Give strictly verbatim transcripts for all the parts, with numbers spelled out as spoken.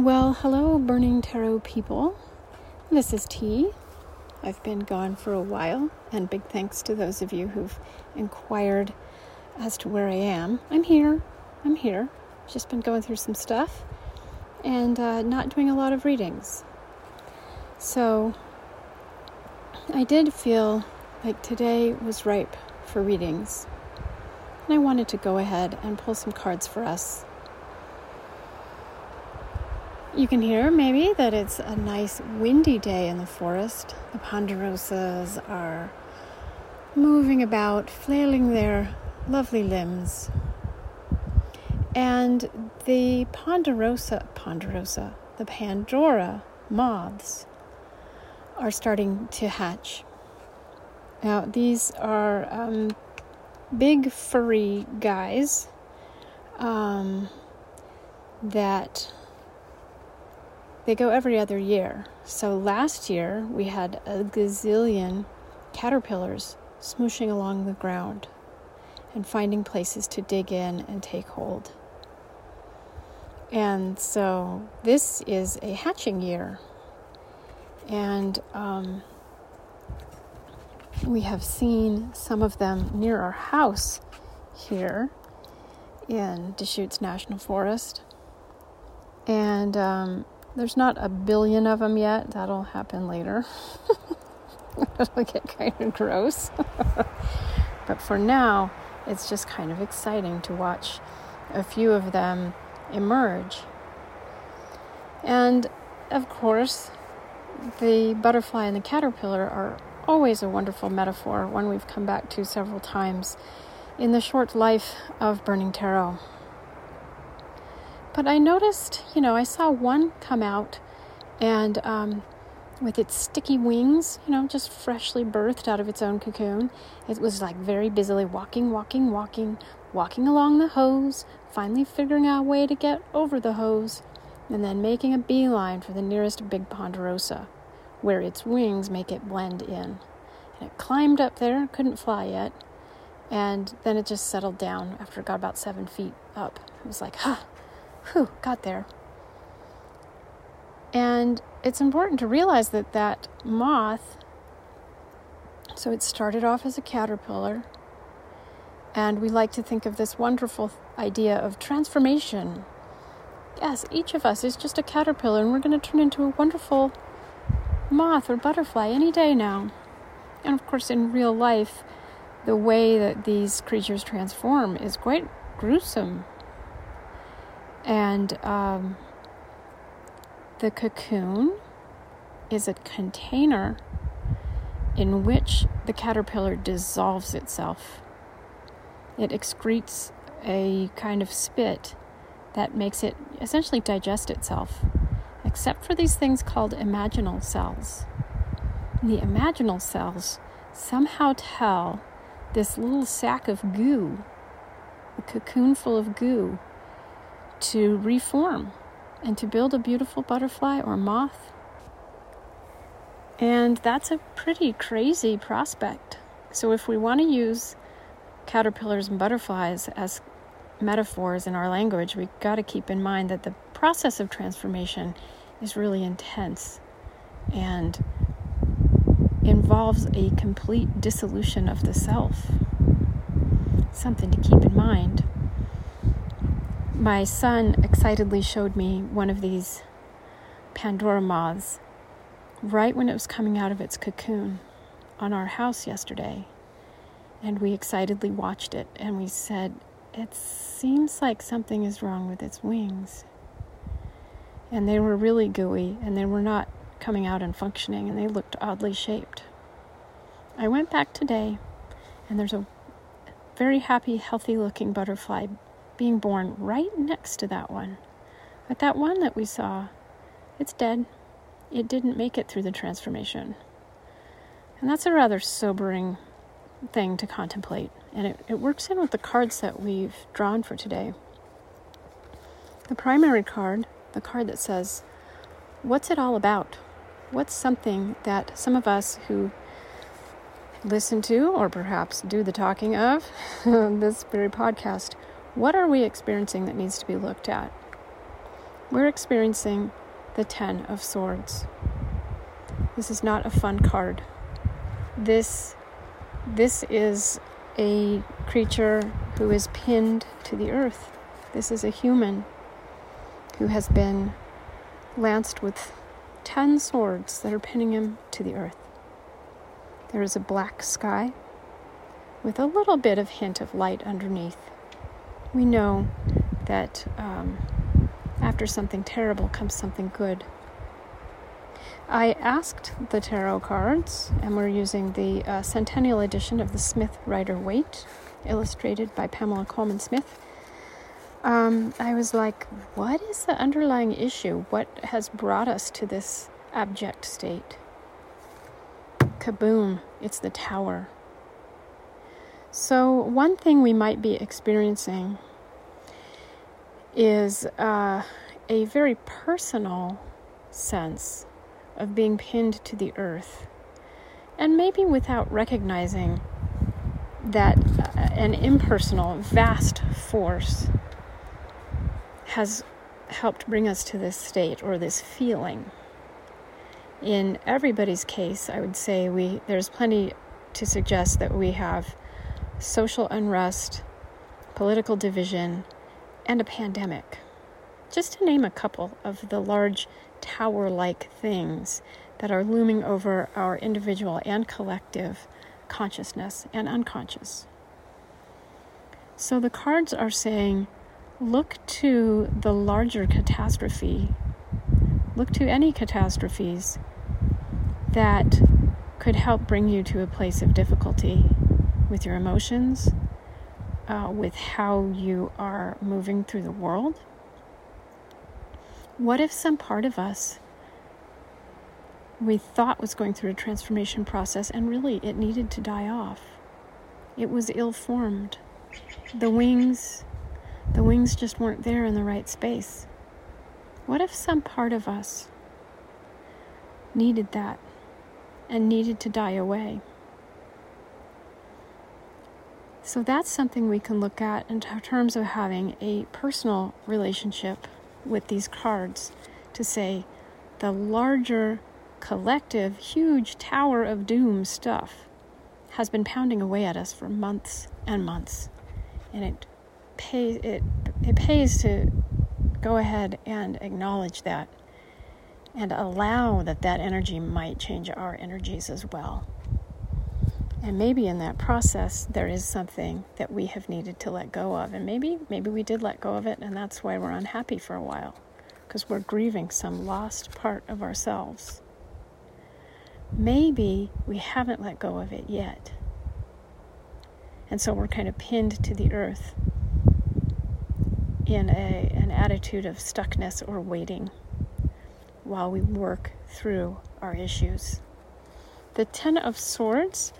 Well, hello, Burning Tarot people. This is T. I've been gone for a while, and big thanks to those of you who've inquired as to where I am. I'm here. I'm here. Just been going through some stuff and uh, not doing a lot of readings. So I did feel like today was ripe for readings, and I wanted to go ahead and pull some cards for us. You can hear maybe that it's a nice windy day in the forest. The ponderosas are moving about, flailing their lovely limbs. And the ponderosa, ponderosa, the Pandora moths are starting to hatch. Now these are um, big furry guys um, that... They go every other year. So last year we had a gazillion caterpillars smooshing along the ground and finding places to dig in and take hold. And so this is a hatching year. And um, we have seen some of them near our house here in Deschutes National Forest. And um, There's not a billion of them yet. That'll happen later. It'll get kind of gross. But for now, it's just kind of exciting to watch a few of them emerge. And, of course, the butterfly and the caterpillar are always a wonderful metaphor, one we've come back to several times in the short life of Burning Tarot. But I noticed, you know, I saw one come out and um, with its sticky wings, you know, just freshly birthed out of its own cocoon. It was like very busily walking, walking, walking, walking along the hose, finally figuring out a way to get over the hose, and then making a beeline for the nearest big ponderosa, where its wings make it blend in. And it climbed up there, couldn't fly yet, and then it just settled down after it got about seven feet up. It was like, huh. Whew, got there. And it's important to realize that that moth, so it started off as a caterpillar, and we like to think of this wonderful idea of transformation. Yes, each of us is just a caterpillar, and we're going to turn into a wonderful moth or butterfly any day now. And of course, in real life, the way that these creatures transform is quite gruesome. And um, the cocoon is a container in which the caterpillar dissolves itself. It excretes a kind of spit that makes it essentially digest itself, except for these things called imaginal cells. And the imaginal cells somehow tell this little sack of goo, a cocoon full of goo, to reform and to build a beautiful butterfly or moth. And that's a pretty crazy prospect. So if we want to use caterpillars and butterflies as metaphors in our language, we've got to keep in mind that the process of transformation is really intense and involves a complete dissolution of the self. Something to keep in mind. My son excitedly showed me one of these Pandora moths right when it was coming out of its cocoon on our house yesterday. And we excitedly watched it and we said, it seems like something is wrong with its wings. And they were really gooey and they were not coming out and functioning and they looked oddly shaped. I went back today and there's a very happy, healthy looking butterfly being born right next to that one. But that one that we saw, it's dead. It didn't make it through the transformation. And that's a rather sobering thing to contemplate. And it, it works in with the cards that we've drawn for today. The primary card, the card that says, what's it all about? What's something that some of us who listen to, or perhaps do the talking of, this very podcast, what are we experiencing that needs to be looked at? we're experiencing the Ten of Swords. This is not a fun card. This, this is a creature who is pinned to the earth. This is a human who has been lanced with ten swords that are pinning him to the earth. There is a black sky with a little bit of hint of light underneath. We know that um, after something terrible comes something good. I asked the tarot cards, and we're using the uh, Centennial edition of the Smith-Rider-Waite, illustrated by Pamela Colman Smith. Um, I was like, what is the underlying issue? What has brought us to this abject state? Kaboom, it's the Tower. So one thing we might be experiencing is uh, a very personal sense of being pinned to the earth, and maybe without recognizing that an impersonal, vast force has helped bring us to this state or this feeling. In everybody's case, I would say we there's plenty to suggest that we have social unrest, political division, and a pandemic. Just to name a couple of the large tower-like things that are looming over our individual and collective consciousness and unconscious. So the cards are saying, look to the larger catastrophe. Look to any catastrophes that could help bring you to a place of difficulty with your emotions, uh, with how you are moving through the world. What if some part of us we thought was going through a transformation process and really it needed to die off? It was ill-formed. The wings, the wings just weren't there in the right space. What if some part of us needed that and needed to die away? So that's something we can look at in terms of having a personal relationship with these cards, to say the larger collective huge tower of doom stuff has been pounding away at us for months and months, and it pays it it pays to go ahead and acknowledge that and allow that that energy might change our energies as well. And maybe in that process, there is something that we have needed to let go of. And maybe maybe we did let go of it, and that's why we're unhappy for a while, because we're grieving some lost part of ourselves. Maybe we haven't let go of it yet. And so we're kind of pinned to the earth in a, an attitude of stuckness or waiting while we work through our issues. The Ten of Swords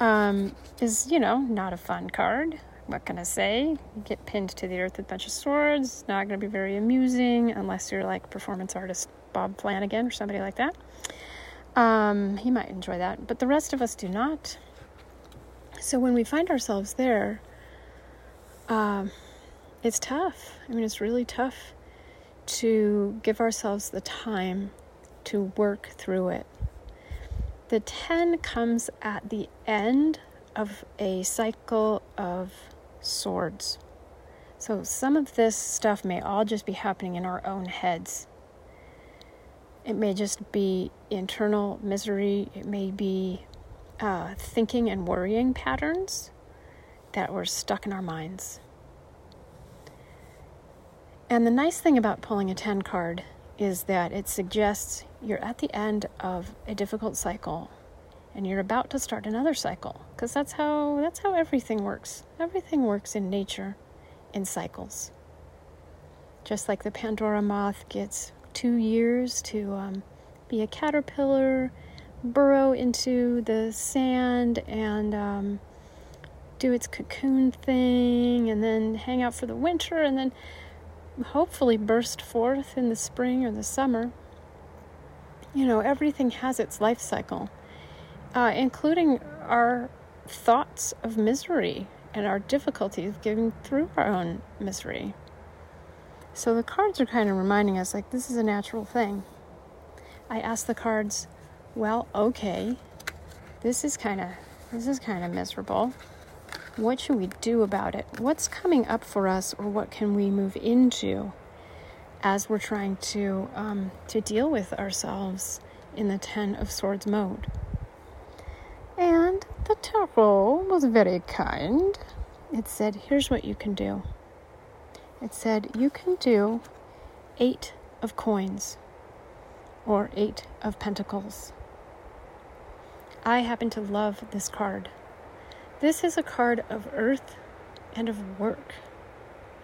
Um, is, you know, not a fun card. What can I say? You get pinned to the earth with a bunch of swords. It's not going to be very amusing unless you're like performance artist Bob Flanagan or somebody like that. Um, he might enjoy that, but the rest of us do not. So when we find ourselves there, um, it's tough. I mean, it's really tough to give ourselves the time to work through it. The ten comes at the end of a cycle of swords. So some of this stuff may all just be happening in our own heads. It may just be internal misery. It may be uh, thinking and worrying patterns that were stuck in our minds. And the nice thing about pulling a ten card is that it suggests you're at the end of a difficult cycle and you're about to start another cycle, because that's how that's how everything works. Everything works in nature in cycles. Just like the Pandora moth gets two years to um, be a caterpillar, burrow into the sand and um, do its cocoon thing and then hang out for the winter and then hopefully burst forth in the spring or the summer. You know, everything has its life cycle, uh, including our thoughts of misery and our difficulties getting through our own misery. So the cards are kind of reminding us, like, this is a natural thing. I asked the cards, well, okay, this is kind of, this is kind of miserable. What should we do about it? What's coming up for us, or what can we move into as we're trying to um, to deal with ourselves in the Ten of Swords mode? And the tarot was very kind. It said, here's what you can do. It said, you can do eight of coins or eight of pentacles. I happen to love this card. This is a card of earth and of work.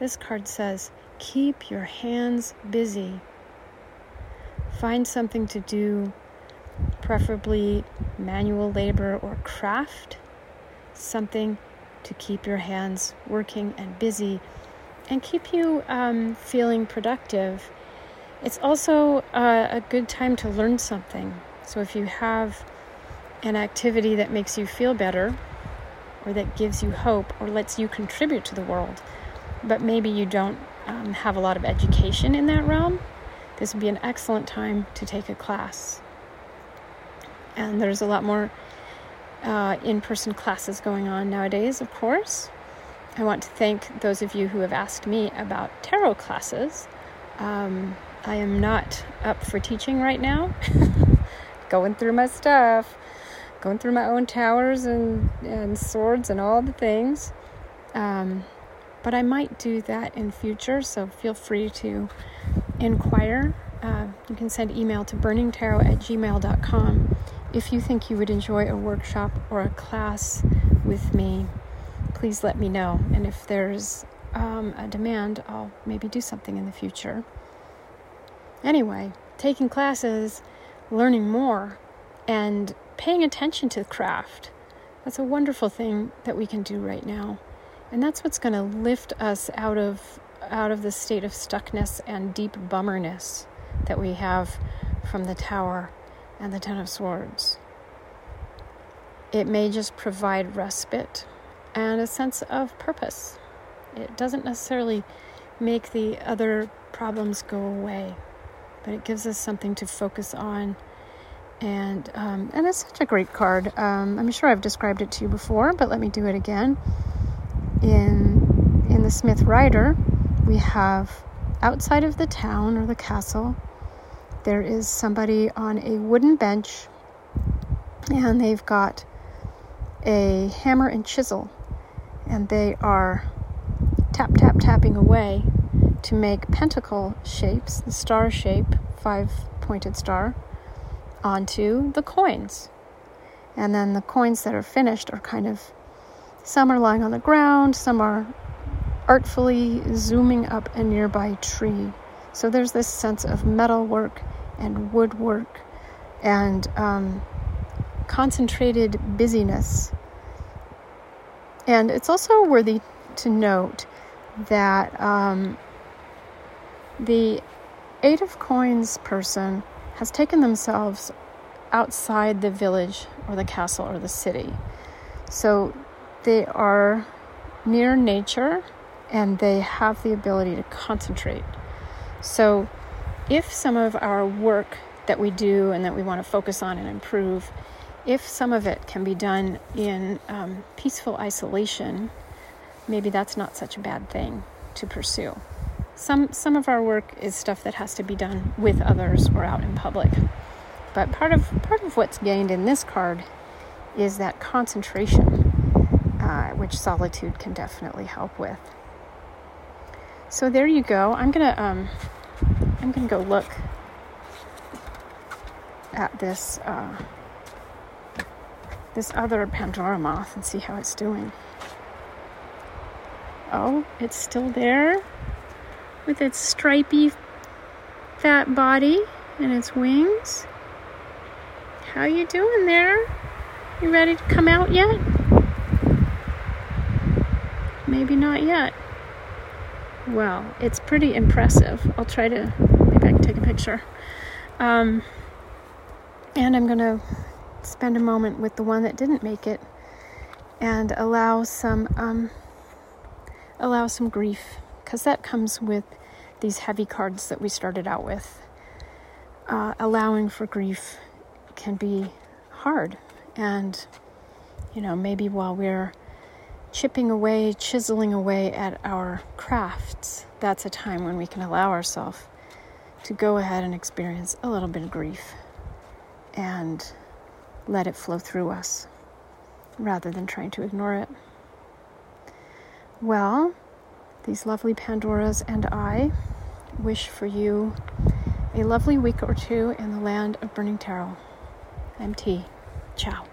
This card says, keep your hands busy. Find something to do, preferably manual labor or craft, something to keep your hands working and busy and keep you um, feeling productive. It's also uh, a good time to learn something. So if you have an activity that makes you feel better, or that gives you hope, or lets you contribute to the world, but maybe you don't um, have a lot of education in that realm, this would be an excellent time to take a class. And there's a lot more uh, in-person classes going on nowadays, of course. I want to thank those of you who have asked me about tarot classes. Um, I am not up for teaching right now. Going through my stuff. Going through my own towers and, and swords and all the things. Um, but I might do that in future, so feel free to inquire. Uh, you can send email to burning tarot at gmail dot com if you think you would enjoy a workshop or a class with me. Please let me know, and if there's um, a demand, I'll maybe do something in the future. Anyway, taking classes, learning more, and paying attention to craft, that's a wonderful thing that we can do right now, and that's what's going to lift us out of out of the state of stuckness and deep bummerness that we have from the Tower and the Ten of Swords. It may just provide respite and a sense of purpose. It doesn't necessarily make the other problems go away, but it gives us something to focus on. And um, and it's such a great card. Um, I'm sure I've described it to you before, but let me do it again. In in the Smith-Rider, we have, outside of the town or the castle, there is somebody on a wooden bench, and they've got a hammer and chisel, and they are tap, tap, tapping away to make pentacle shapes, the star shape, five-pointed star, onto the coins. And then the coins that are finished are kind of, some are lying on the ground, some are artfully zooming up a nearby tree. So there's this sense of metalwork and woodwork and um, concentrated busyness. And it's also worthy to note that um, the Eight of Coins person has taken themselves outside the village or the castle or the city. So they are near nature, and they have the ability to concentrate. So if some of our work that we do and that we want to focus on and improve, if some of it can be done in um, peaceful isolation, maybe that's not such a bad thing to pursue. Some some of our work is stuff that has to be done with others or out in public. But part of part of what's gained in this card is that concentration, uh, which solitude can definitely help with. So there you go. I'm gonna um, I'm gonna go look at this uh, this other Pandora moth and see how it's doing. Oh, it's still there with its stripy, fat body and its wings. How you doing there? You ready to come out yet? Maybe not yet. Well, it's pretty impressive. I'll try to, maybe I can take a picture. Um, and I'm gonna spend a moment with the one that didn't make it and allow some, um, allow some grief. Because that comes with these heavy cards that we started out with. Uh, allowing for grief can be hard. And, you know, maybe while we're chipping away, chiseling away at our crafts, that's a time when we can allow ourselves to go ahead and experience a little bit of grief and let it flow through us rather than trying to ignore it. Well, these lovely Pandoras and I wish for you a lovely week or two in the land of Burning Tarot. I'm T. Ciao.